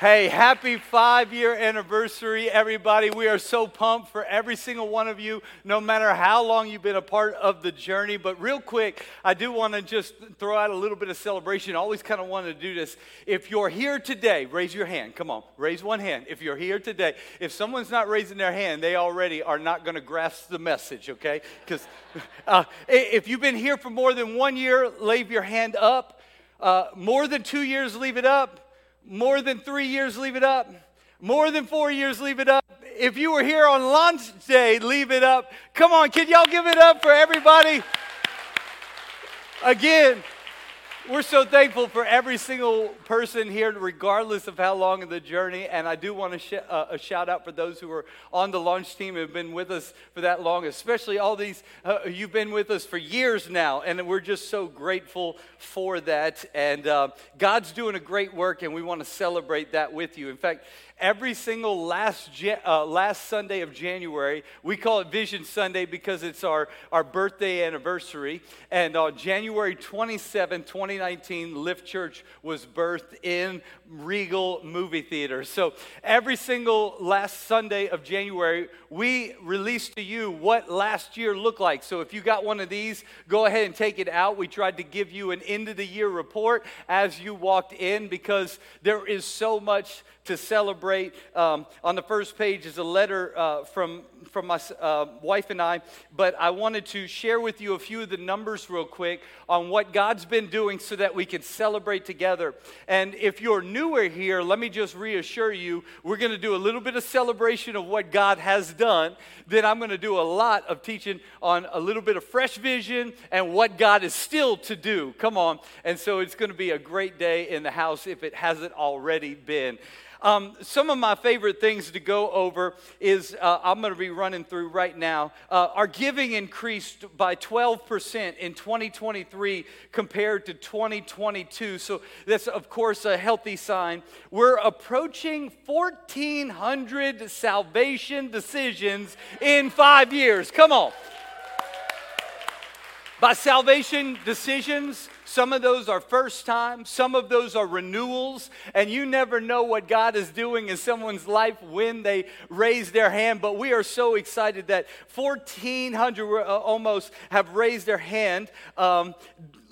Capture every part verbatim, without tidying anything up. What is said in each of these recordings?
Hey, happy five-year anniversary, everybody. We are so pumped for every single one of you, no matter how long you've been a part of the journey. But real quick, I do want to just throw out a little bit of celebration. I always kind of wanted to do this. If you're here today, raise your hand. Come on, raise one hand. If you're here today, if someone's not raising their hand, they already are not going to grasp the message, okay? Because uh, if you've been here for more than one year, leave your hand up. Uh, more than two years, leave it up. More than three years, leave it up. More than four years, leave it up. If you were here on launch day, leave it up. Come on, can y'all give it up for everybody? Again, we're so thankful for every single person here, regardless of how long of the journey. And I do want to sh- uh, a shout out for those who are on the launch team and have been with us for that long, especially all these, uh, you've been with us for years now. And we're just so grateful for that. And uh, God's doing a great work, and we want to celebrate that with you. In fact, every single last ja- uh, last Sunday of January, we call it Vision Sunday because it's our, our birthday anniversary. And on January twenty-seventh, twenty nineteen, LiFT Church was birthed in Regal Movie Theater. So every single last Sunday of January, we release to you what last year looked like. So if you got one of these, go ahead and take it out. We tried to give you an end-of-the-year report as you walked in because there is so much to celebrate. Um, on the first page is a letter uh, from, from my uh, wife and I, but I wanted to share with you a few of the numbers real quick on what God's been doing so that we can celebrate together. And if you're newer here, let me just reassure you, we're going to do a little bit of celebration of what God has done. Then I'm going to do a lot of teaching on a little bit of fresh vision and what God is still to do. Come on. And so it's going to be a great day in the house if it hasn't already been. Um, some of my favorite things to go over is, uh, I'm going to be running through right now, uh, our giving increased by twelve percent in twenty twenty-three compared to twenty twenty-two, so that's, of course, a healthy sign. We're approaching fourteen hundred salvation decisions in five years. Come on. By salvation decisions, some of those are first time, some of those are renewals, and you never know what God is doing in someone's life when they raise their hand, but we are so excited that fourteen hundred almost have raised their hand. Um,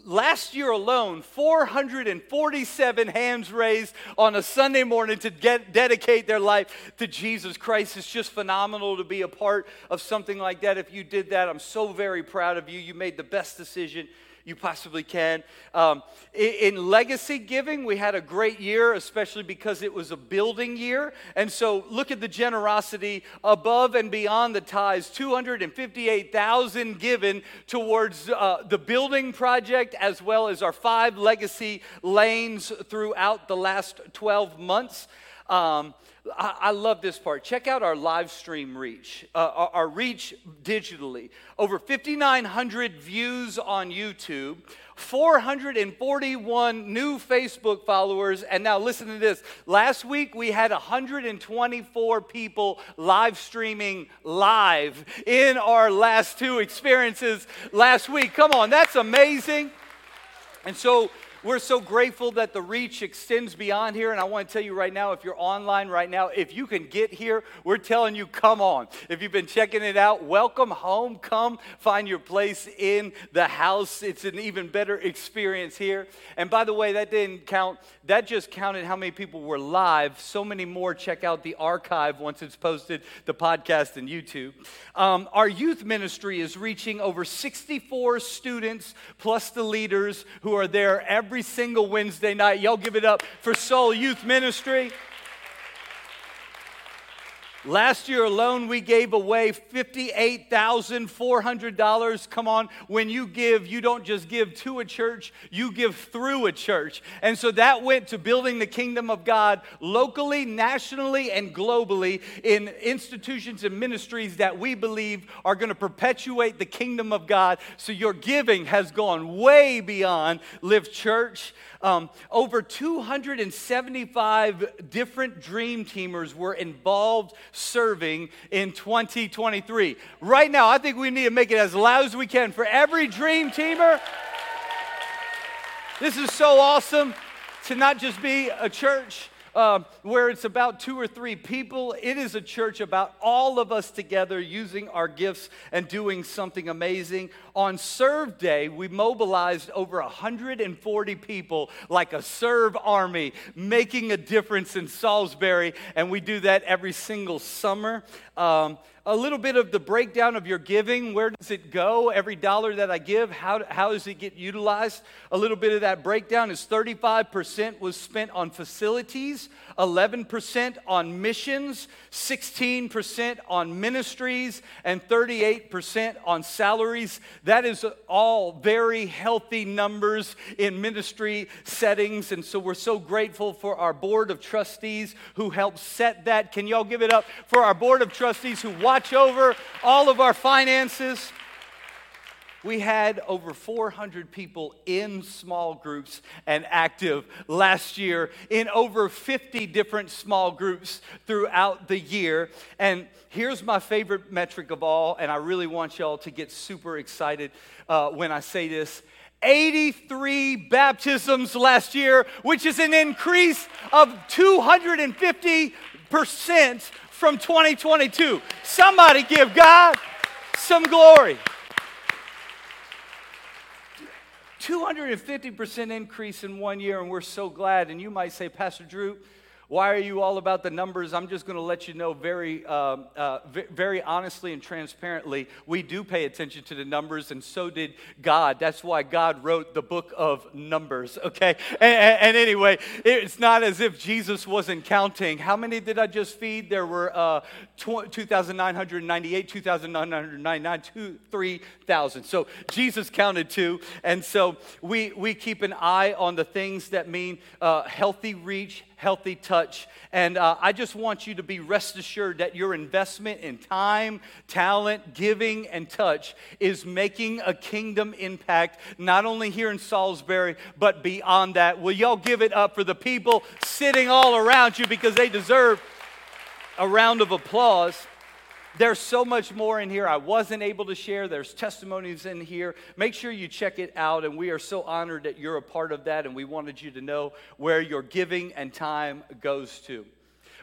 Last year alone, four hundred forty-seven hands raised on a Sunday morning to get, dedicate their life to Jesus Christ. It's just phenomenal to be a part of something like that. If you did that, I'm so very proud of you. You made the best decision you possibly can. Um, in, in legacy giving, we had a great year, especially because it was a building year. And so look at the generosity above and beyond the tithes, two hundred fifty-eight thousand given towards uh, the building project as well as our five legacy lanes throughout the last twelve months. Um, I, I love this part. Check out our live stream reach, uh, our, our reach digitally. Over fifty-nine hundred views on YouTube, four hundred forty-one new Facebook followers, and now listen to this. Last week, we had one hundred twenty-four people live streaming live in our last two experiences last week. Come on, that's amazing. And so we're so grateful that the reach extends beyond here, and I want to tell you right now, if you're online right now, if you can get here, we're telling you, come on. If you've been checking it out, welcome home. Come find your place in the house. It's an even better experience here. And by the way, that didn't count. That just counted how many people were live. So many more. Check out the archive once it's posted, the podcast and YouTube. Um, our youth ministry is reaching over sixty-four students, plus the leaders who are there every Every single Wednesday night. Y'all give it up for Soul Youth Ministry. Last year alone, we gave away fifty-eight thousand four hundred dollars. Come on, when you give, you don't just give to a church, you give through a church. And so that went to building the kingdom of God locally, nationally, and globally in institutions and ministries that we believe are going to perpetuate the kingdom of God. So your giving has gone way beyond LiFT Church. Um, over two hundred seventy-five different dream teamers were involved serving in twenty twenty-three. Right now, I think we need to make it as loud as we can for every dream teamer. This is so awesome to not just be a church, uh, where it's about two or three people. It is a church about all of us together using our gifts and doing something amazing. On Serve Day, we mobilized over one hundred forty people like a serve army, making a difference in Salisbury, and we do that every single summer. Um, a little bit of the breakdown of your giving. Where does it go? Every dollar that I give, how, how does it get utilized? A little bit of that breakdown is thirty-five percent was spent on facilities, eleven percent on missions, sixteen percent on ministries, and thirty-eight percent on salaries. That is all very healthy numbers in ministry settings, and so we're so grateful for our board of trustees who helped set that. Can y'all give it up for our board of trustees who watch over all of our finances? We had over four hundred people in small groups and active last year in over fifty different small groups throughout the year. And here's my favorite metric of all, and I really want y'all to get super excited uh, when I say this. eighty-three baptisms last year, which is an increase of two hundred fifty percent from twenty twenty-two. Somebody give God some glory. two hundred fifty percent increase in one year, and we're so glad. And you might say, Pastor Drew, why are you all about the numbers? I'm just going to let you know very uh, uh, v- very honestly and transparently, we do pay attention to the numbers, and so did God. That's why God wrote the book of Numbers, okay? And, and, and anyway, it's not as if Jesus wasn't counting. How many did I just feed? There were uh, two thousand nine hundred ninety-eight, two thousand nine hundred ninety-nine, two, three thousand. So Jesus counted too, and so we, we keep an eye on the things that mean uh, healthy reach, healthy touch, and uh, I just want you to be rest assured that your investment in time, talent, giving, and touch is making a kingdom impact, not only here in Salisbury, but beyond that. Will y'all give it up for the people sitting all around you, because they deserve a round of applause. There's so much more in here I wasn't able to share. There's testimonies in here. Make sure you check it out, and we are so honored that you're a part of that, and we wanted you to know where your giving and time goes to.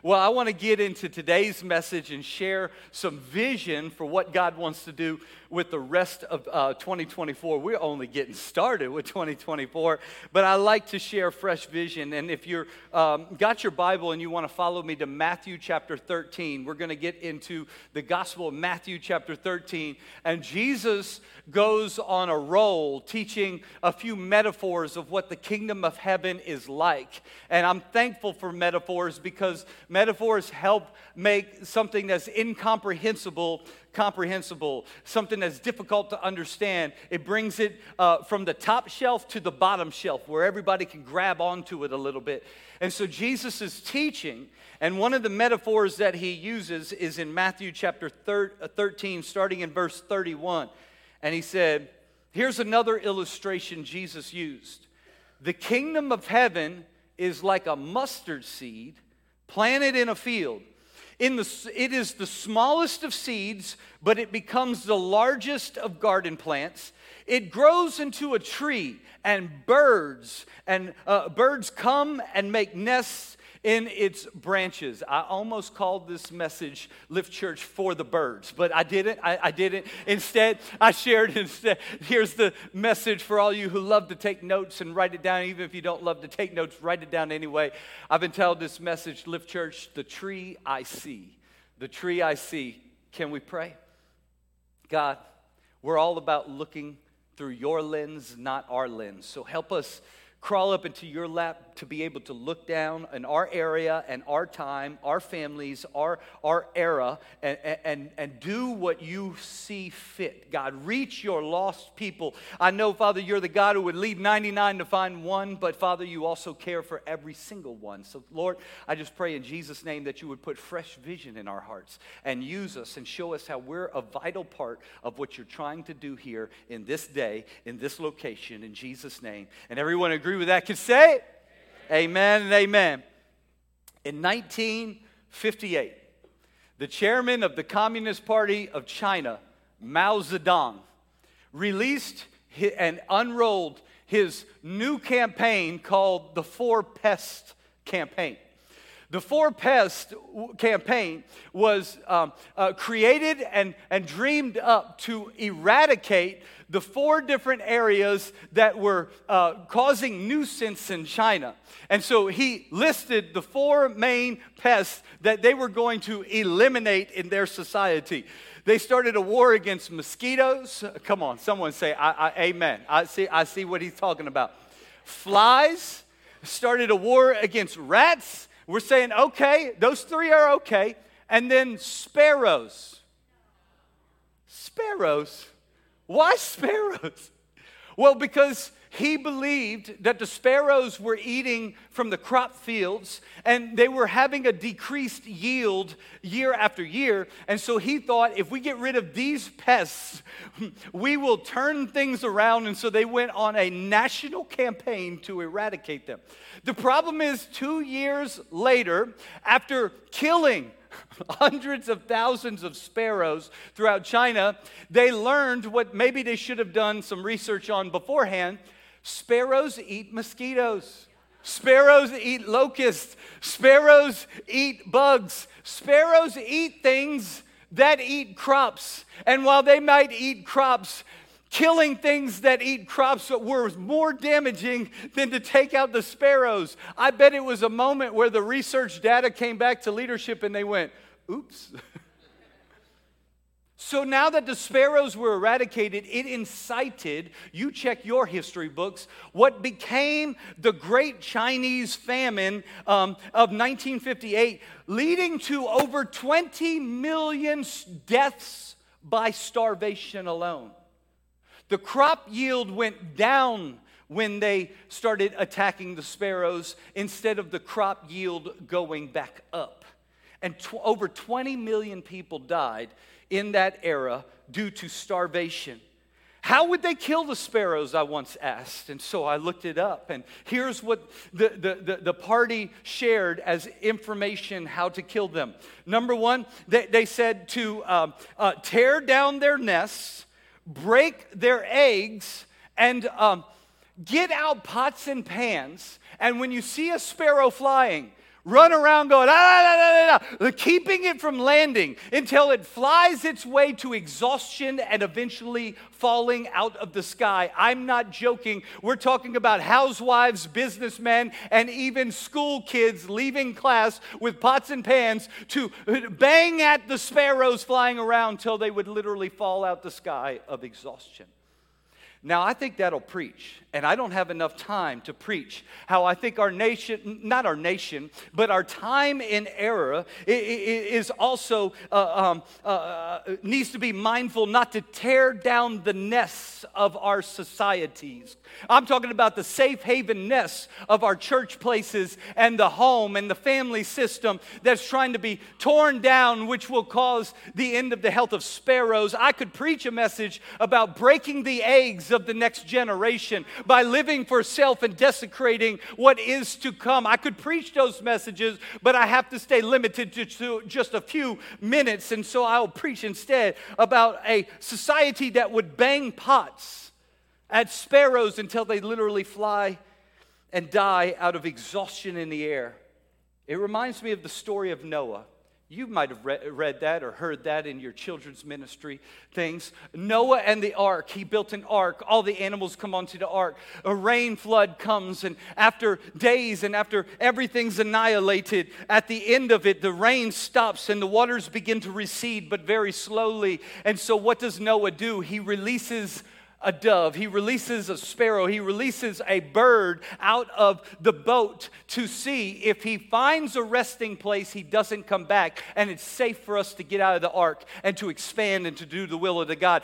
Well, I want to get into today's message and share some vision for what God wants to do with the rest of uh, twenty twenty-four. We're only getting started with twenty twenty-four, but I like to share fresh vision. And if you've um, got your Bible and you want to follow me to Matthew chapter thirteen, we're going to get into the Gospel of Matthew chapter thirteen. And Jesus goes on a roll teaching a few metaphors of what the kingdom of heaven is like. And I'm thankful for metaphors, because metaphors help make something that's incomprehensible comprehensible, something that's difficult to understand. It brings it uh, from the top shelf to the bottom shelf, where everybody can grab onto it a little bit. And so Jesus is teaching, and one of the metaphors that he uses is in Matthew chapter thirteen, starting in verse thirty-one. And he said, here's another illustration Jesus used. The kingdom of heaven is like a mustard seed planted in a field. In the, it is the smallest of seeds, but it becomes the largest of garden plants. It grows into a tree, and birds and uh, birds come and make nests in its branches. I almost called this message "Lift Church for the Birds," but I didn't. I, I didn't. Instead, I shared instead. Here's the message for all you who love to take notes and write it down. Even if you don't love to take notes, write it down anyway. I've entitled this message "Lift Church: The Tree I See." The tree I see. Can we pray? God, we're all about looking through your lens, not our lens. So help us crawl up into your lap to be able to look down in our area and our time, our families, our, our era, and, and, and do what you see fit. God, reach your lost people. I know, Father, you're the God who would leave ninety-nine to find one, but, Father, you also care for every single one. So, Lord, I just pray in Jesus' name that you would put fresh vision in our hearts and use us and show us how we're a vital part of what you're trying to do here in this day, in this location, in Jesus' name. And everyone agree with that can say it. Amen. Amen and amen. In nineteen fifty-eight, the chairman of the Communist Party of China, Mao Zedong, released and unrolled his new campaign called the Four Pest Campaign. The Four Pest Campaign was um, uh, created and, and dreamed up to eradicate the four different areas that were uh, causing nuisance in China. And so he listed the four main pests that they were going to eliminate in their society. They started a war against mosquitoes. Come on, someone say I, I, amen. I see, I see what he's talking about. Flies. Started a war against rats. We're saying, okay, those three are okay. And then sparrows. Sparrows? Why sparrows? Well, because he believed that the sparrows were eating from the crop fields and they were having a decreased yield year after year. And so he thought, if we get rid of these pests, we will turn things around. And so they went on a national campaign to eradicate them. The problem is, two years later, after killing hundreds of thousands of sparrows throughout China, they learned what maybe they should have done some research on beforehand. Sparrows eat mosquitoes. Sparrows eat locusts. Sparrows eat bugs. Sparrows eat things that eat crops. And while they might eat crops, killing things that eat crops were more damaging than to take out the sparrows. I bet it was a moment where the research data came back to leadership and they went, oops. So now that the sparrows were eradicated, it incited, you check your history books, what became the Great Chinese Famine um, of nineteen fifty-eight, leading to over twenty million deaths by starvation alone. The crop yield went down when they started attacking the sparrows instead of the crop yield going back up. And tw- over twenty million people died in that era due to starvation. How would they kill the sparrows, I once asked, and so I looked it up, and here's what the, the, the, the party shared as information how to kill them. Number one, they, they said to um, uh, tear down their nests, break their eggs, and um, get out pots and pans. And when you see a sparrow flying, run around going, ah, da, da, da, da, keeping it from landing until it flies its way to exhaustion and eventually falling out of the sky. I'm not joking. We're talking about housewives, businessmen, and even school kids leaving class with pots and pans to bang at the sparrows flying around till they would literally fall out the sky of exhaustion. Now, I think that'll preach, and I don't have enough time to preach how I think our nation, not our nation, but our time in error is also, uh, um, uh, needs to be mindful not to tear down the nests of our societies. I'm talking about the safe haven nests of our church places and the home and the family system that's trying to be torn down, which will cause the end of the health of sparrows. I could preach a message about breaking the eggs of the next generation by living for self and desecrating what is to come. I could preach those messages, but I have to stay limited to, to just a few minutes, and so I'll preach instead about a society that would bang pots at sparrows until they literally fly and die out of exhaustion in the air. It reminds me of the story of Noah. You might have re- read that or heard that in your children's ministry things. Noah and the ark. He built an ark. All the animals come onto the ark. A rain flood comes, and after days and after everything's annihilated, at the end of it, the rain stops and the waters begin to recede, but very slowly. And so what does Noah do? He releases a dove, he releases a sparrow, he releases a bird out of the boat to see if he finds a resting place, he doesn't come back, and it's safe for us to get out of the ark and to expand and to do the will of the God,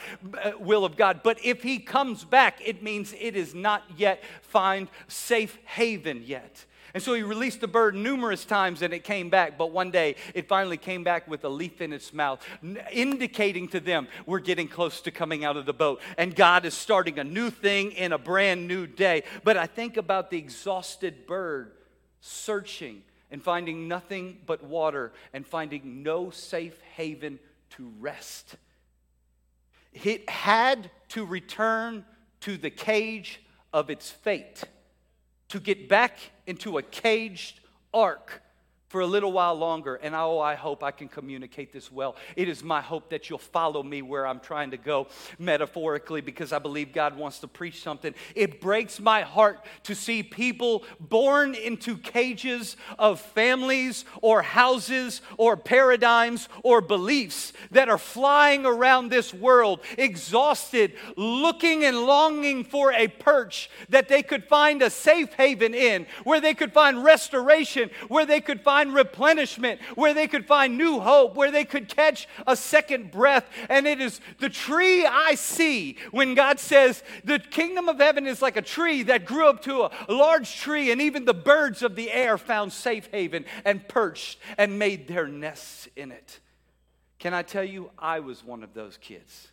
will of God. But if he comes back, it means it is not yet find safe haven yet. And so he released the bird numerous times and it came back, but one day it finally came back with a leaf in its mouth, indicating to them, we're getting close to coming out of the boat, and God is starting a new thing in a brand new day. But I think about the exhausted bird searching and finding nothing but water and finding no safe haven to rest. It had to return to the cage of its fate to get back into a caged ark for a little while longer, and oh, I hope I can communicate this well. It is my hope that you'll follow me where I'm trying to go, metaphorically, because I believe God wants to preach something. It breaks my heart to see people born into cages of families or houses or paradigms or beliefs that are flying around this world, exhausted, looking and longing for a perch that they could find a safe haven in, where they could find restoration, where they could find replenishment, where they could find new hope, where they could catch a second breath. And it is the tree I see when God says the kingdom of heaven is like a tree that grew up to a large tree, and even the birds of the air found safe haven and perched and made their nests in it. Can I tell you, I was one of those kids.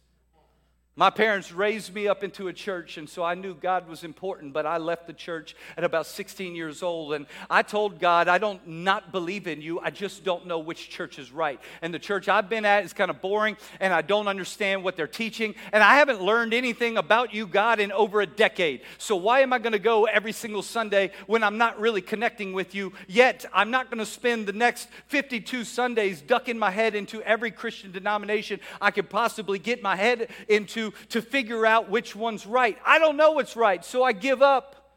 My parents raised me up into a church, and so I knew God was important, but I left the church at about sixteen years old, and I told God, I don't not believe in you, I just don't know which church is right. And the church I've been at is kind of boring, and I don't understand what they're teaching, and I haven't learned anything about you, God, in over a decade. So why am I going to go every single Sunday when I'm not really connecting with you? Yet, I'm not going to spend the next fifty-two Sundays ducking my head into every Christian denomination I could possibly get my head into to figure out which one's right. I don't know what's right, so I give up.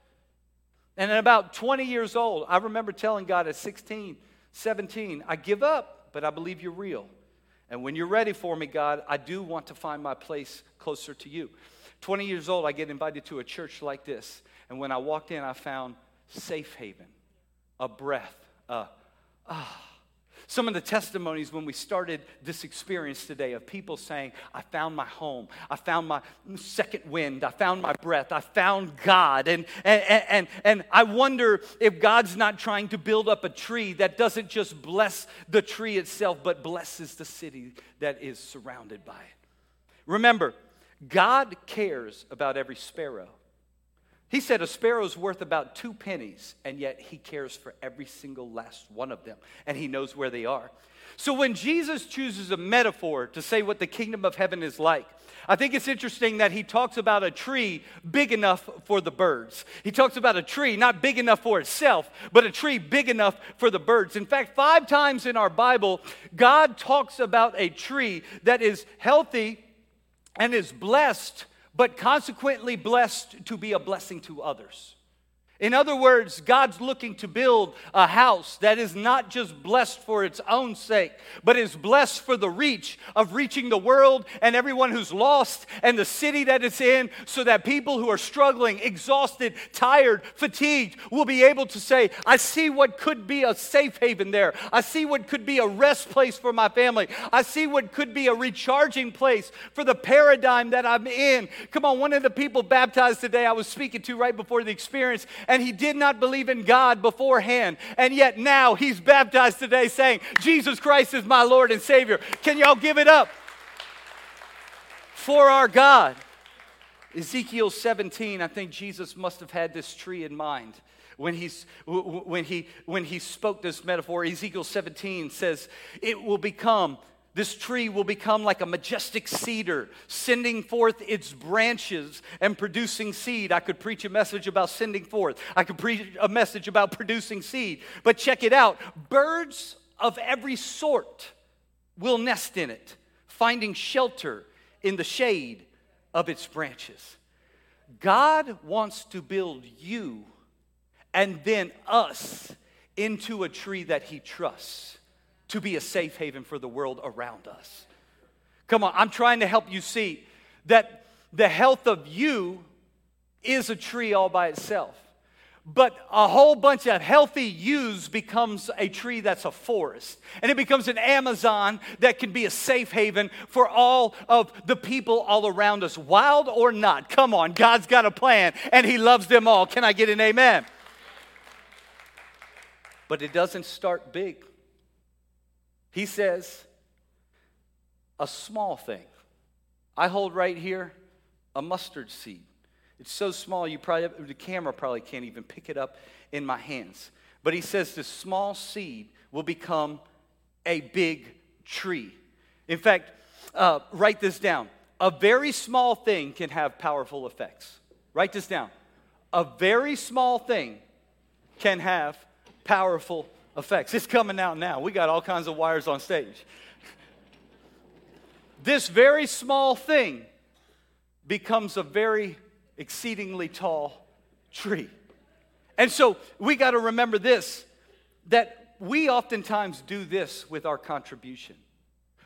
And at about twenty years old, I remember telling God at sixteen, seventeen, I give up, but I believe you're real. And when you're ready for me, God, I do want to find my place closer to you. twenty years old, I get invited to a church like this. And when I walked in, I found safe haven, a breath, a ah. Some of the testimonies when we started this experience today of people saying, I found my home, I found my second wind, I found my breath, I found God. And and and, and I wonder if God's not trying to build up a tree that doesn't just bless the tree itself, but blesses the city that is surrounded by it. Remember, God cares about every sparrow. He said a sparrow's worth about two pennies, and yet he cares for every single last one of them, and he knows where they are. So when Jesus chooses a metaphor to say what the kingdom of heaven is like, I think it's interesting that he talks about a tree big enough for the birds. He talks about a tree not big enough for itself, but a tree big enough for the birds. In fact, five times in our Bible, God talks about a tree that is healthy and is blessed, but consequently blessed to be a blessing to others. In other words, God's looking to build a house that is not just blessed for its own sake, but is blessed for the reach of reaching the world and everyone who's lost and the city that it's in, so that people who are struggling, exhausted, tired, fatigued, will be able to say, I see what could be a safe haven there. I see what could be a rest place for my family. I see what could be a recharging place for the paradigm that I'm in. Come on, one of the people baptized today I was speaking to right before the experience, and he did not believe in God beforehand. And yet now he's baptized today saying, Jesus Christ is my Lord and Savior. Can y'all give it up for our God? Ezekiel seventeen, I think Jesus must have had this tree in mind when he's, when he, when he spoke this metaphor. Ezekiel seventeen says, it will become... This tree will become like a majestic cedar, sending forth its branches and producing seed. I could preach a message about sending forth. I could preach a message about producing seed. But check it out. Birds of every sort will nest in it, finding shelter in the shade of its branches. God wants to build you and then us into a tree that he trusts to be a safe haven for the world around us. Come on, I'm trying to help you see that the health of you is a tree all by itself. But a whole bunch of healthy yous becomes a tree that's a forest. And it becomes an Amazon that can be a safe haven for all of the people all around us. Wild or not, come on, God's got a plan and he loves them all. Can I get an amen? But it doesn't start big. He says, a small thing. I hold right here a mustard seed. It's so small, you probably the camera probably can't even pick it up in my hands. But he says this small seed will become a big tree. In fact, uh, write this down. A very small thing can have powerful effects. Write this down. A very small thing can have powerful effects. It's coming out now. We got all kinds of wires on stage. This very small thing becomes a very exceedingly tall tree. And so we got to remember this, that we oftentimes do this with our contribution.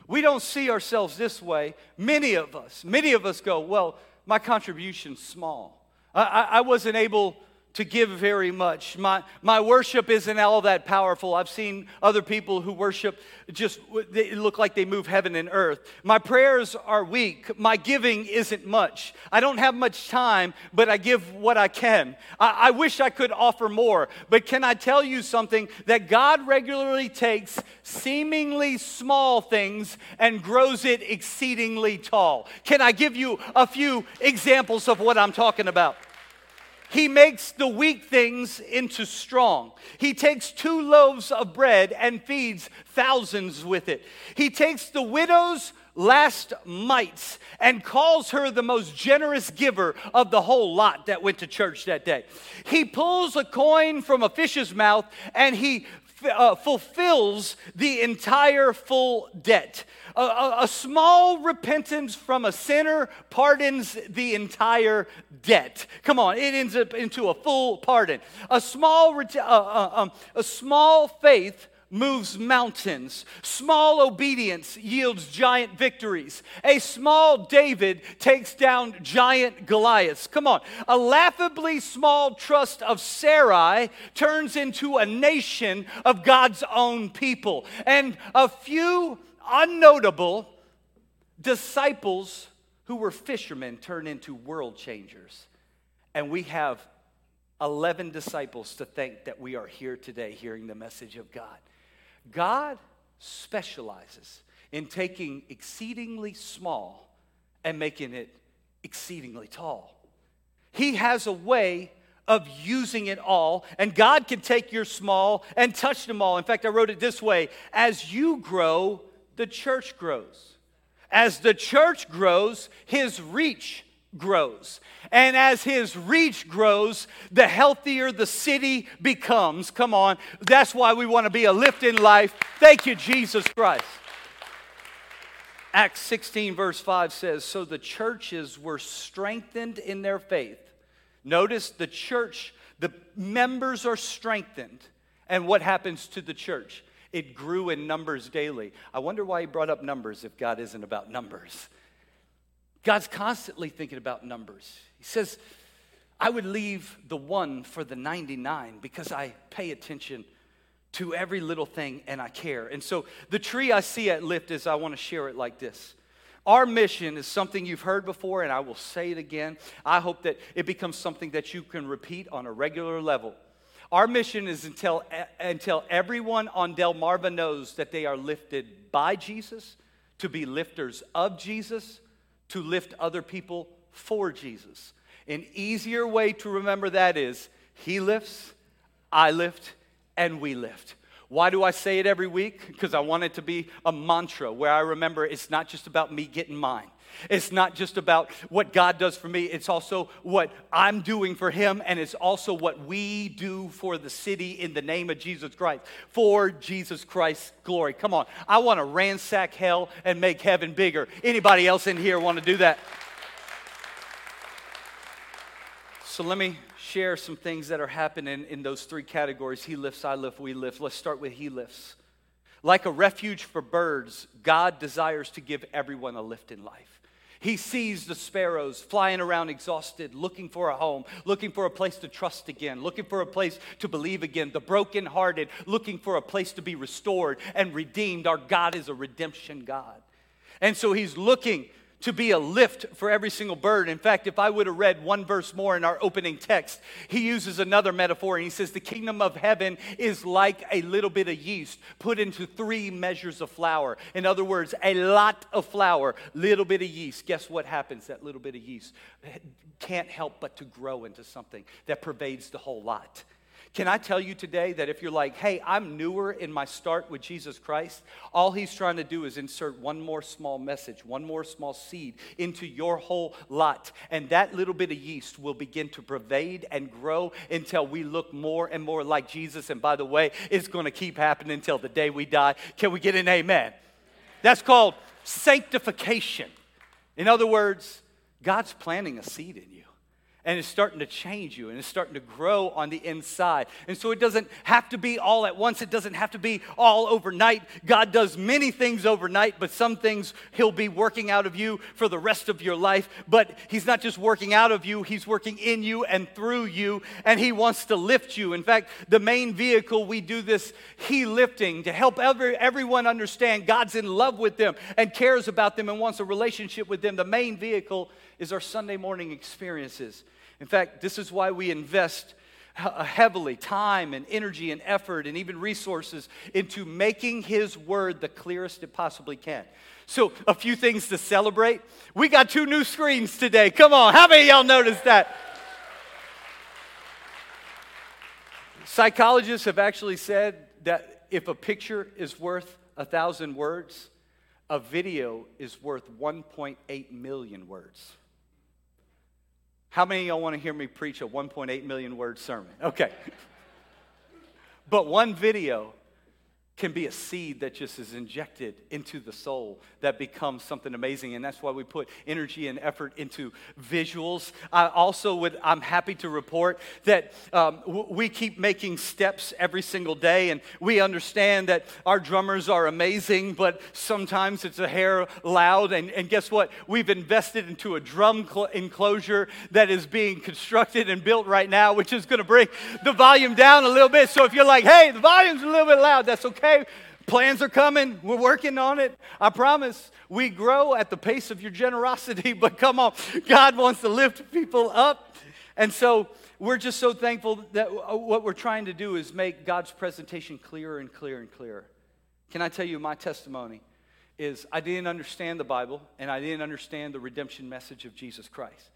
We don't see ourselves this way. Many of us, many of us go, well, my contribution's small. I, I, I wasn't able to give very much. My my worship isn't all that powerful. I've seen other people who worship just, they look like they move heaven and earth. My prayers are weak. My giving isn't much. I don't have much time, but I give what I can. I, I wish I could offer more, but can I tell you something? That God regularly takes seemingly small things and grows it exceedingly tall. Can I give you a few examples of what I'm talking about? He makes the weak things into strong. He takes two loaves of bread and feeds thousands with it. He takes the widow's last mites and calls her the most generous giver of the whole lot that went to church that day. He pulls a coin from a fish's mouth and he Uh, fulfills the entire full debt. A, a, a small repentance from a sinner pardons the entire debt. Come on, it ends up into a full pardon. A small, uh, uh, um, a small faith moves mountains. Small obedience yields giant victories. A small David takes down giant Goliaths. Come on. A laughably small trust of Sarai turns into a nation of God's own people. And a few unnotable disciples who were fishermen turn into world changers. And we have eleven disciples to thank that we are here today hearing the message of God. God specializes in taking exceedingly small and making it exceedingly tall. He has a way of using it all, and God can take your small and touch them all. In fact, I wrote it this way: as you grow, the church grows. As the church grows, his reach grows. And as his reach grows, the healthier the city becomes. Come on. That's why we want to be a lift in life. Thank you, Jesus Christ. Acts sixteen verse five says, so the churches were strengthened in their faith. Notice the church, the members are strengthened. And what happens to the church? It grew in numbers daily. I wonder why he brought up numbers if God isn't about numbers. God's constantly thinking about numbers. He says, I would leave the one for the ninety-nine because I pay attention to every little thing and I care. And so the tree I see at LiFT is, I want to share it like this. Our mission is something you've heard before, and I will say it again. I hope that it becomes something that you can repeat on a regular level. Our mission is until, until everyone on Delmarva knows that they are lifted by Jesus, to be lifters of Jesus, to lift other people for Jesus. An easier way to remember that is, he lifts, I lift, and we lift. Why do I say it every week? Because I want it to be a mantra where I remember it's not just about me getting mine. It's not just about what God does for me. It's also what I'm doing for him, and it's also what we do for the city in the name of Jesus Christ, for Jesus Christ's glory. Come on. I want to ransack hell and make heaven bigger. Anybody else in here want to do that? So let me share some things that are happening in those three categories. He lifts, I lift, we lift. Let's start with he lifts. Like a refuge for birds, God desires to give everyone a lift in life. He sees the sparrows flying around exhausted, looking for a home, looking for a place to trust again, looking for a place to believe again, the brokenhearted, looking for a place to be restored and redeemed. Our God is a redemption God. And so he's looking to be a lift for every single bird. In fact, if I would have read one verse more in our opening text, he uses another metaphor, and he says the kingdom of heaven is like a little bit of yeast put into three measures of flour. In other words, a lot of flour, little bit of yeast. Guess what happens? That little bit of yeast can't help but to grow into something that pervades the whole lot. Can I tell you today that if you're like, hey, I'm newer in my start with Jesus Christ, all he's trying to do is insert one more small message, one more small seed into your whole lot. And that little bit of yeast will begin to pervade and grow until we look more and more like Jesus. And by the way, it's going to keep happening until the day we die. Can we get an amen? That's called sanctification. In other words, God's planting a seed in you. And it's starting to change you, and it's starting to grow on the inside. And so it doesn't have to be all at once. It doesn't have to be all overnight. God does many things overnight, but some things he'll be working out of you for the rest of your life. But he's not just working out of you. He's working in you and through you, and he wants to lift you. In fact, the main vehicle we do this he lifting to help every, everyone understand God's in love with them and cares about them and wants a relationship with them. The main vehicle is our Sunday morning experiences. In fact, this is why we invest heavily time and energy and effort and even resources into making his word the clearest it possibly can. So a few things to celebrate. We got two new screens today. Come on, how many of y'all noticed that? Psychologists have actually said that if a picture is worth a thousand words, a video is worth one point eight million words. How many of y'all want to hear me preach a one point eight million word sermon? Okay. But one video can be a seed that just is injected into the soul that becomes something amazing, and that's why we put energy and effort into visuals. I also would, I'm happy to report that um, w- we keep making steps every single day, and we understand that our drummers are amazing, but sometimes it's a hair loud, and, and guess what? We've invested into a drum cl- enclosure that is being constructed and built right now, which is going to bring the volume down a little bit, so if you're like, hey, the volume's a little bit loud, that's okay. Okay, plans are coming. We're working on it. I promise we grow at the pace of your generosity, but come on. God wants to lift people up. And so we're just so thankful that what we're trying to do is make God's presentation clearer and clearer and clearer. Can I tell you my testimony is I didn't understand the Bible and I didn't understand the redemption message of Jesus Christ.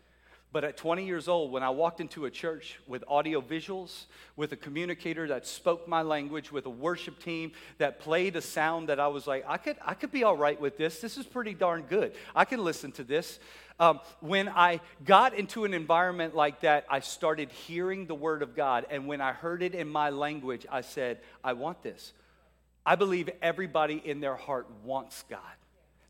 But at twenty years old, when I walked into a church with audio visuals, with a communicator that spoke my language, with a worship team that played a sound that I was like, I could, I could be all right with this. This is pretty darn good. I can listen to this. Um, when I got into an environment like that, I started hearing the Word of God. And when I heard it in my language, I said, I want this. I believe everybody in their heart wants God.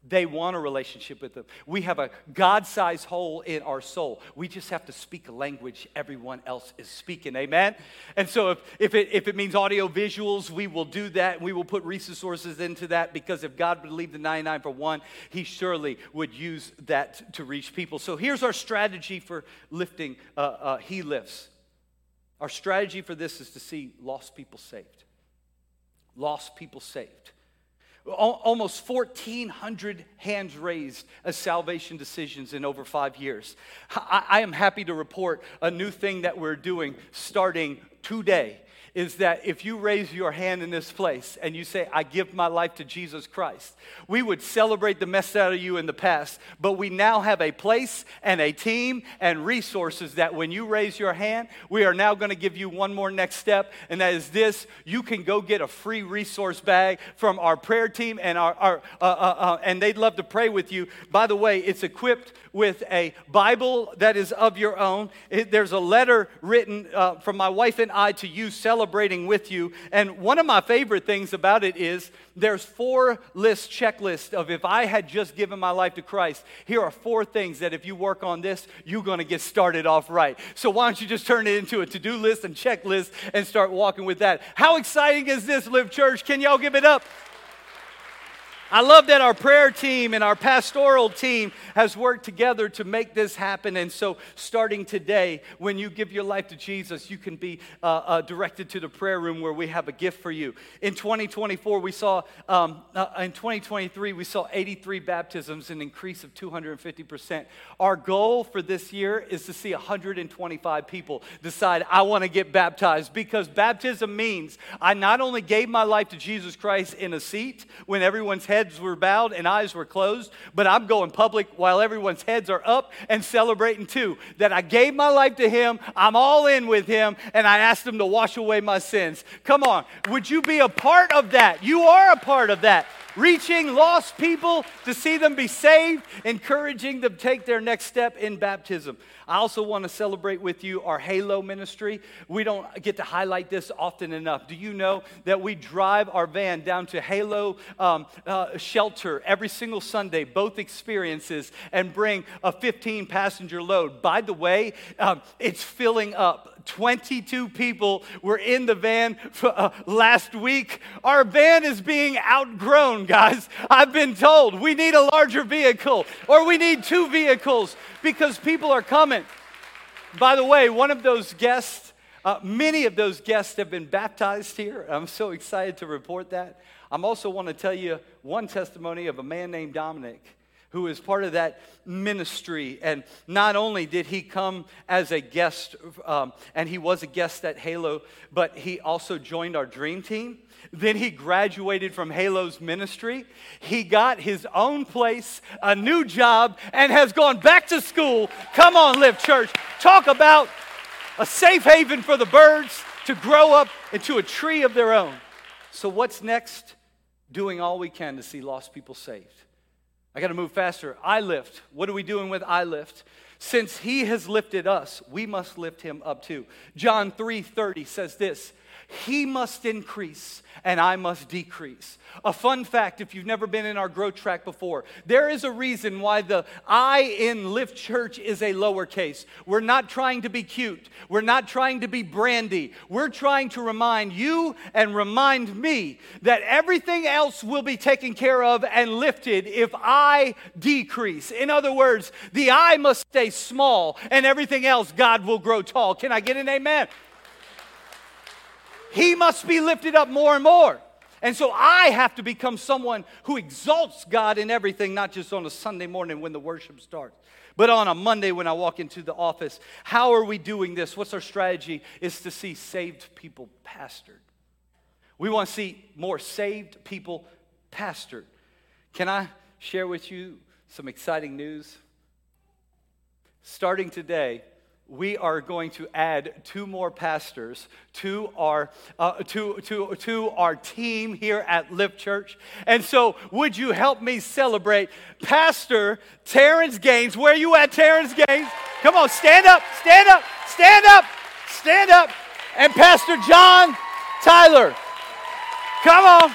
They want a relationship with them. We have a God-sized hole in our soul. We just have to speak a language everyone else is speaking, amen? And so if, if, it, if it means audio visuals, we will do that. We will put resources into that because if God would leave the ninety-nine for one, he surely would use that to reach people. So here's our strategy for lifting, uh, uh, he lifts. Our strategy for this is to see lost people saved. Lost people saved. Almost fourteen hundred hands raised as salvation decisions in over five years. I, I am happy to report a new thing that we're doing starting today is that if you raise your hand in this place and you say, I give my life to Jesus Christ, we would celebrate the mess out of you in the past, but we now have a place and a team and resources that when you raise your hand, we are now going to give you one more next step, and that is this. You can go get a free resource bag from our prayer team, and our, our uh, uh, uh, and they'd love to pray with you. By the way, it's equipped with a Bible that is of your own. It, there's a letter written uh, from my wife and I to you, celebrating with you. And one of my favorite things about it is there's four list checklists of if I had just given my life to Christ, here are four things that if you work on this, you're going to get started off right. So why don't you just turn it into a to-do list and checklist and start walking with that. How exciting is this, LiFT Church? Can y'all give it up? I love that our prayer team and our pastoral team has worked together to make this happen. And so starting today, when you give your life to Jesus, you can be uh, uh, directed to the prayer room where we have a gift for you. In twenty twenty-four, we saw, um, uh, in twenty twenty-three, we saw eighty-three baptisms, an increase of two hundred fifty percent. Our goal for this year is to see one hundred twenty-five people decide, I want to get baptized. Because baptism means I not only gave my life to Jesus Christ in a seat when everyone's head heads were bowed and eyes were closed, but I'm going public while everyone's heads are up and celebrating too, that I gave my life to him, I'm all in with him, and I asked him to wash away my sins. Come on, would you be a part of that? You are a part of that. Reaching lost people to see them be saved, encouraging them to take their next step in baptism. I also want to celebrate with you our Halo ministry. We don't get to highlight this often enough. Do you know that we drive our van down to Halo um, uh, shelter every single Sunday, both experiences, and bring a fifteen passenger load? By the way, um, it's filling up. twenty-two people were in the van for, uh, last week. Our van is being outgrown, guys. I've been told we need a larger vehicle, or we need two vehicles because people are coming. By the way, one of those guests, uh, many of those guests have been baptized here. I'm so excited to report that. I also want to tell you one testimony of a man named Dominic, who is part of that ministry. And not only did he come as a guest, um, and he was a guest at Halo, but he also joined our dream team. Then he graduated from Halo's ministry. He got his own place, a new job, and has gone back to school. Come on, LiFT Church. Talk about a safe haven for the birds to grow up into a tree of their own. So what's next? Doing all we can to see lost people saved. I got to move faster. iLift. What are we doing with iLift? Since he has lifted us, we must lift him up too. John three thirty says this, he must increase and I must decrease. A fun fact, if you've never been in our growth track before, there is a reason why the I in LiFT Church is a lowercase. We're not trying to be cute. We're not trying to be brandy. We're trying to remind you and remind me that everything else will be taken care of and lifted if I decrease. In other words, the I must stay small and everything else God will grow tall. Can I get an amen? He must be lifted up more and more. And so I have to become someone who exalts God in everything, not just on a Sunday morning when the worship starts, but on a Monday when I walk into the office. How are we doing this? What's our strategy? Is to see saved people pastored. We want to see more saved people pastored. Can I share with you some exciting news? Starting today, we are going to add two more pastors to our uh, to to to our team here at LiFT Church. And so, would you help me celebrate Pastor Terrence Gaines? Where are you at, Terrence Gaines? Come on, stand up, stand up, stand up, stand up. And Pastor John Tyler. Come on.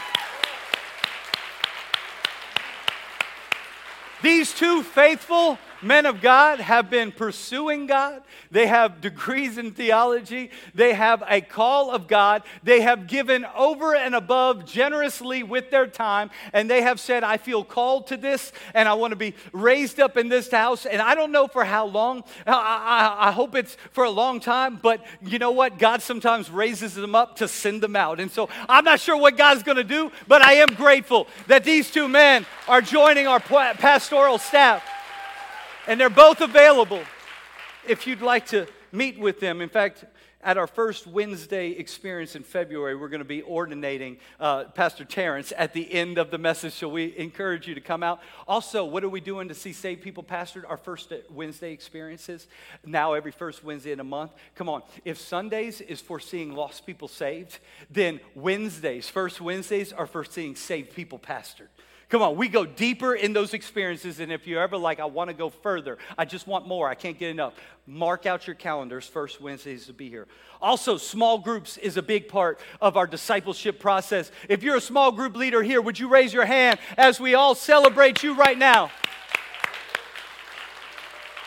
These two faithful men of God have been pursuing God. They have degrees in theology. They have a call of God. They have given over and above generously with their time. And they have said, I feel called to this, and I want to be raised up in this house. And I don't know for how long. I, I, I hope it's for a long time. But you know what? God sometimes raises them up to send them out. And so I'm not sure what God's going to do, but I am grateful that these two men are joining our pastoral staff. And they're both available if you'd like to meet with them. In fact, at our first Wednesday experience in February, we're going to be ordinating uh, Pastor Terrence at the end of the message, so we encourage you to come out. Also, what are we doing to see saved people pastored? Our first Wednesday experiences, now every first Wednesday in a month. Come on. If Sundays is for seeing lost people saved, then Wednesdays, first Wednesdays, are for seeing saved people pastored. Come on, we go deeper in those experiences, and if you're ever like, I want to go further, I just want more, I can't get enough, mark out your calendars, first Wednesdays to be here. Also, small groups is a big part of our discipleship process. If you're a small group leader here, would you raise your hand as we all celebrate you right now?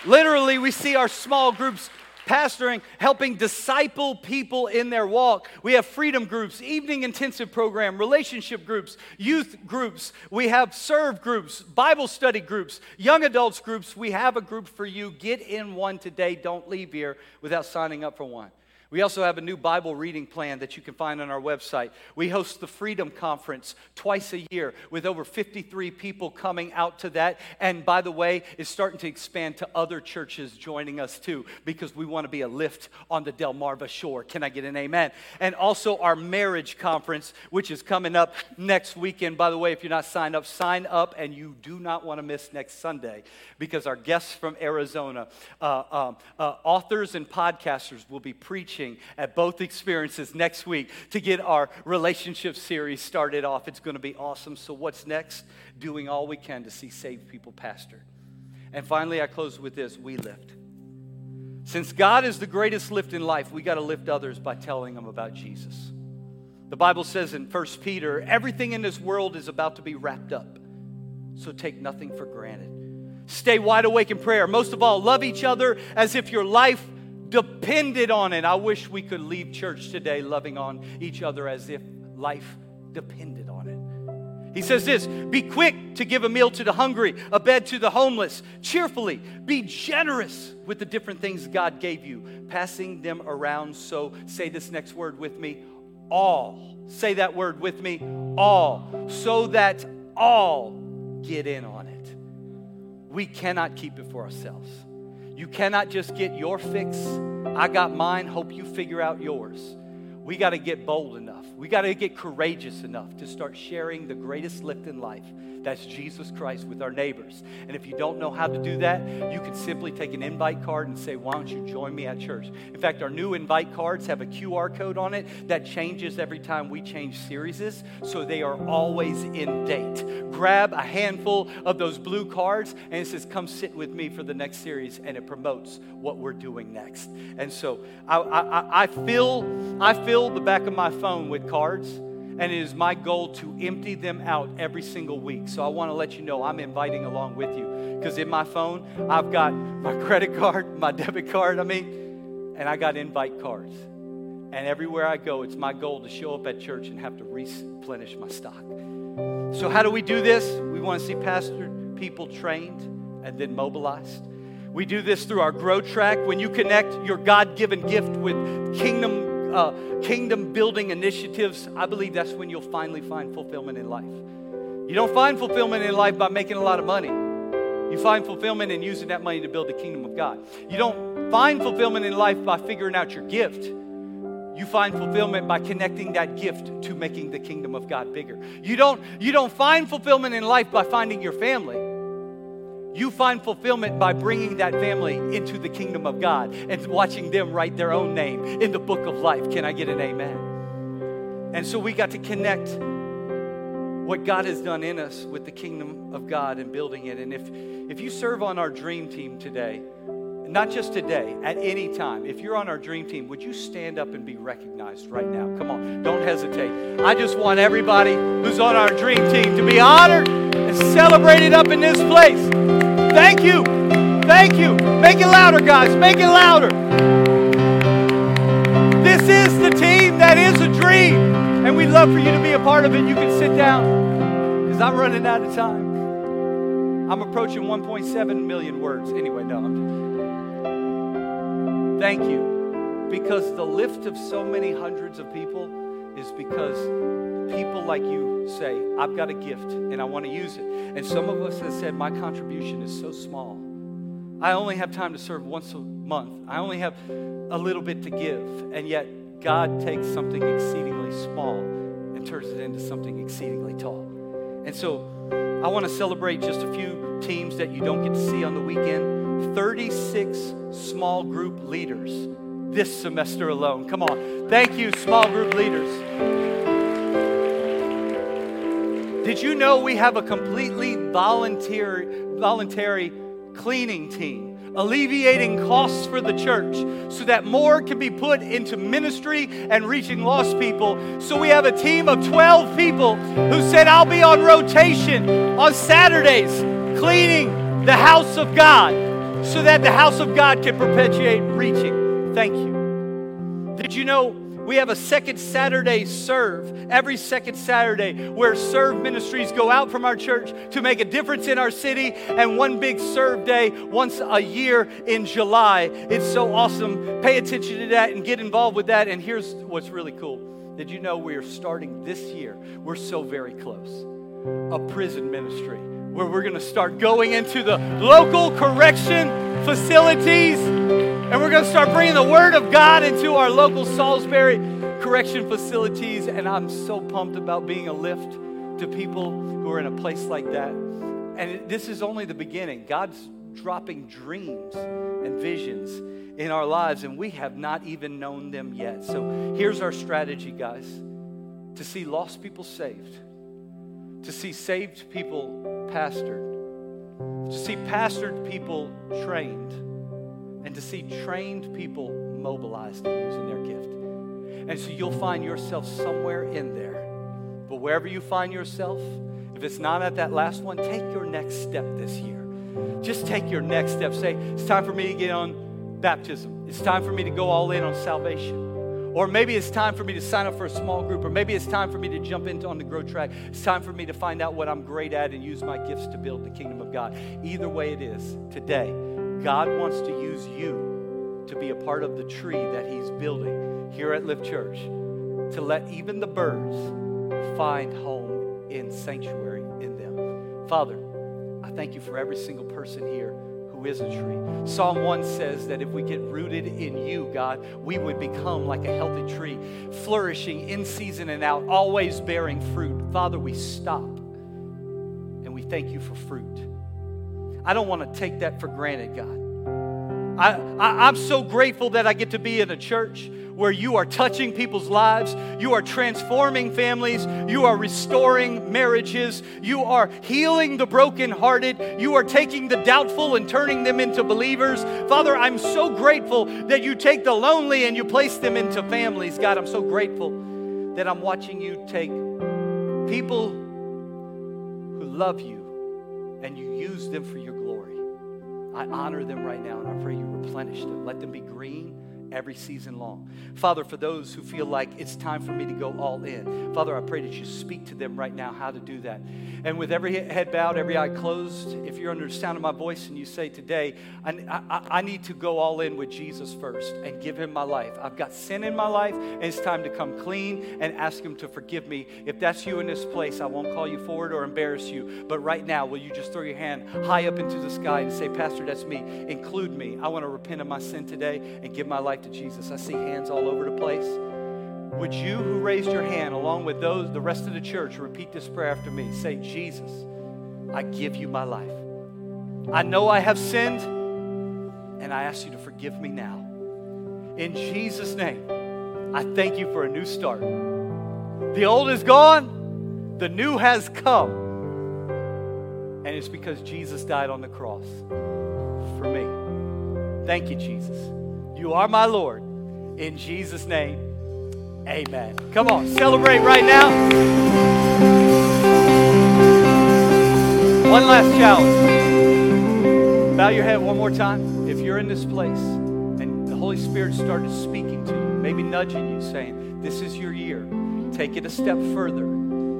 Literally, we see our small groups pastoring, helping disciple people in their walk. We have freedom groups, evening intensive program, relationship groups, youth groups. We have serve groups, Bible study groups, young adults groups. We have a group for you. Get in one today. Don't leave here without signing up for one. We also have a new Bible reading plan that you can find on our website. We host the Freedom Conference twice a year with over fifty-three people coming out to that. And by the way, it's starting to expand to other churches joining us too, because we want to be a lift on the Delmarva shore. Can I get an amen? And also our marriage conference, which is coming up next weekend. By the way, if you're not signed up, sign up, and you do not want to miss next Sunday, because our guests from Arizona, uh, um, uh, authors and podcasters will be preaching at both experiences next week to get our relationship series started off. It's going to be awesome. So what's next? Doing all we can to see saved people pastored. And finally, I close with this. We lift. Since God is the greatest lift in life, we got to lift others by telling them about Jesus. The Bible says in First Peter, everything in this world is about to be wrapped up. So take nothing for granted. Stay wide awake in prayer. Most of all, love each other as if your life depended on it. I wish we could leave church today loving on each other as if life depended on it. He says this, be quick to give a meal to the hungry, a bed to the homeless. Cheerfully, be generous with the different things God gave you, passing them around. So say this next word with me, all. Say that word with me, all. So that all get in on it. We cannot keep it for ourselves. You cannot just get your fix. I got mine. Hope you figure out yours. We got to get bold enough. We got to get courageous enough to start sharing the greatest lift in life. That's Jesus Christ with our neighbors. And if you don't know how to do that, you can simply take an invite card and say, why don't you join me at church? In fact, our new invite cards have a Q R code on it that changes every time we change series, so they are always in date. Grab a handful of those blue cards, and it says, come sit with me for the next series, and it promotes what we're doing next. And so I, I, I fill I fill the back of my phone with cards, and it is my goal to empty them out every single week. So I want to let you know I'm inviting along with you, because in my phone, I've got my credit card, my debit card, I mean, and I got invite cards. And everywhere I go, it's my goal to show up at church and have to replenish my stock. So how do we do this? We want to see pastored people trained and then mobilized. We do this through our Grow Track. When you connect your God-given gift with kingdom, uh, kingdom-building initiatives, I believe that's when you'll finally find fulfillment in life. You don't find fulfillment in life by making a lot of money. You find fulfillment in using that money to build the kingdom of God. You don't find fulfillment in life by figuring out your gift. You find fulfillment by connecting that gift to making the kingdom of God bigger. You don't, you don't find fulfillment in life by finding your family. You find fulfillment by bringing that family into the kingdom of God and watching them write their own name in the book of life. Can I get an amen? And so we got to connect what God has done in us with the kingdom of God and building it. And if, if you serve on our dream team today, not just today, at any time. If you're on our dream team, would you stand up and be recognized right now? Come on, don't hesitate. I just want everybody who's on our dream team to be honored and celebrated up in this place. Thank you. Thank you. Make it louder, guys. Make it louder. This is the team that is a dream, and we'd love for you to be a part of it. You can sit down, because I'm running out of time. I'm approaching one point seven million words. Anyway, no, I'm just... Thank you, because the lift of so many hundreds of people is because people like you say, I've got a gift and I want to use it. And some of us have said, my contribution is so small. I only have time to serve once a month. I only have a little bit to give. And yet God takes something exceedingly small and turns it into something exceedingly tall. And so I want to celebrate just a few teams that you don't get to see on the weekend. thirty-six small group leaders this semester alone. Come on. Thank you, small group leaders. Did you know we have a completely voluntary, voluntary cleaning team, alleviating costs for the church so that more can be put into ministry and reaching lost people? So we have a team of twelve people who said, I'll be on rotation on Saturdays cleaning the house of God, so that the house of God can perpetuate reaching. Thank you. Did you know We have a second Saturday serve every second Saturday where serve ministries go out from our church to make a difference in our city, and one big serve day once a year in July. It's so awesome. Pay attention to that and get involved with that. And here's what's really cool. Did you know we are starting this year? We're so very close. A prison ministry where we're going to start going into the local correction facilities, and we're going to start bringing the Word of God into our local Salisbury correction facilities. And I'm so pumped about being a lift to people who are in a place like that. And this is only the beginning. God's dropping dreams and visions in our lives, and we have not even known them yet. So here's our strategy, guys: to see lost people saved, to see saved people pastored, to see pastored people trained, and to see trained people mobilized and using their gift. And so you'll find yourself somewhere in there. But wherever you find yourself, if it's not at that last one, take your next step this year. Just take your next step. Say, it's time for me to get on baptism. It's time for me to go all in on salvation. Or maybe it's time for me to sign up for a small group. Or maybe it's time for me to jump into on the Grow Track. It's time for me to find out what I'm great at and use my gifts to build the kingdom of God. Either way it is, today, God wants to use you to be a part of the tree that He's building here at LiFT Church, to let even the birds find home in sanctuary in them. Father, I thank you for every single person here who is a tree. Psalm one says that if we get rooted in you, God, we would become like a healthy tree, flourishing in season and out, always bearing fruit. Father, we stop and we thank you for fruit. I don't want to take that for granted, God. I, I, I'm so grateful that I get to be in a church where you are touching people's lives, you are transforming families, you are restoring marriages, you are healing the brokenhearted, you are taking the doubtful and turning them into believers. Father, I'm so grateful that you take the lonely and you place them into families. God, I'm so grateful that I'm watching you take people who love you and you use them for your glory. I honor them right now, and I pray you replenish them. Let them be green every season long. Father, for those who feel like it's time for me to go all in, Father, I pray that you speak to them right now how to do that. And with every head bowed, every eye closed, if you're under the sound of my voice and you say today, I, I, I need to go all in with Jesus first and give him my life. I've got sin in my life, and it's time to come clean and ask him to forgive me. If that's you in this place, I won't call you forward or embarrass you, but right now, will you just throw your hand high up into the sky and say, Pastor, that's me. Include me. I want to repent of my sin today and give my life to Jesus. I see hands all over the place. Would you who raised your hand, along with those, the rest of the church, repeat this prayer after me. Say, Jesus, I give you my life. I know I have sinned, and I ask you to forgive me now. In Jesus' name, I thank you for a new start. The old is gone, the new has come, and it's because Jesus died on the cross for me. Thank you, Jesus. You are my Lord. In Jesus' name, amen. Come on, celebrate right now. One last challenge. Bow your head one more time. If you're in this place and the Holy Spirit started speaking to you, maybe nudging you, saying, this is your year. Take it a step further.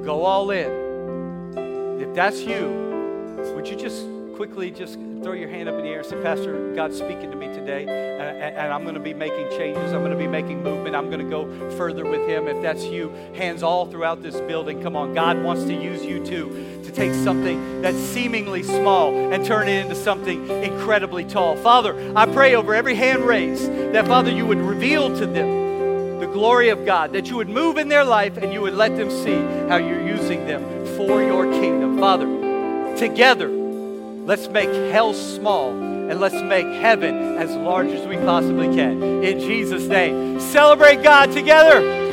Go all in. If that's you, would you just quickly just throw your hand up in the air and say, Pastor, God's speaking to me today, and, and I'm going to be making changes. I'm going to be making movement. I'm going to go further with him. If that's you, hands all throughout this building. Come on, God wants to use you too to take something that's seemingly small and turn it into something incredibly tall. Father, I pray over every hand raised that, Father, you would reveal to them the glory of God, that you would move in their life and you would let them see how you're using them for your kingdom. Father, together, let's make hell small, and let's make heaven as large as we possibly can. In Jesus' name, celebrate God together.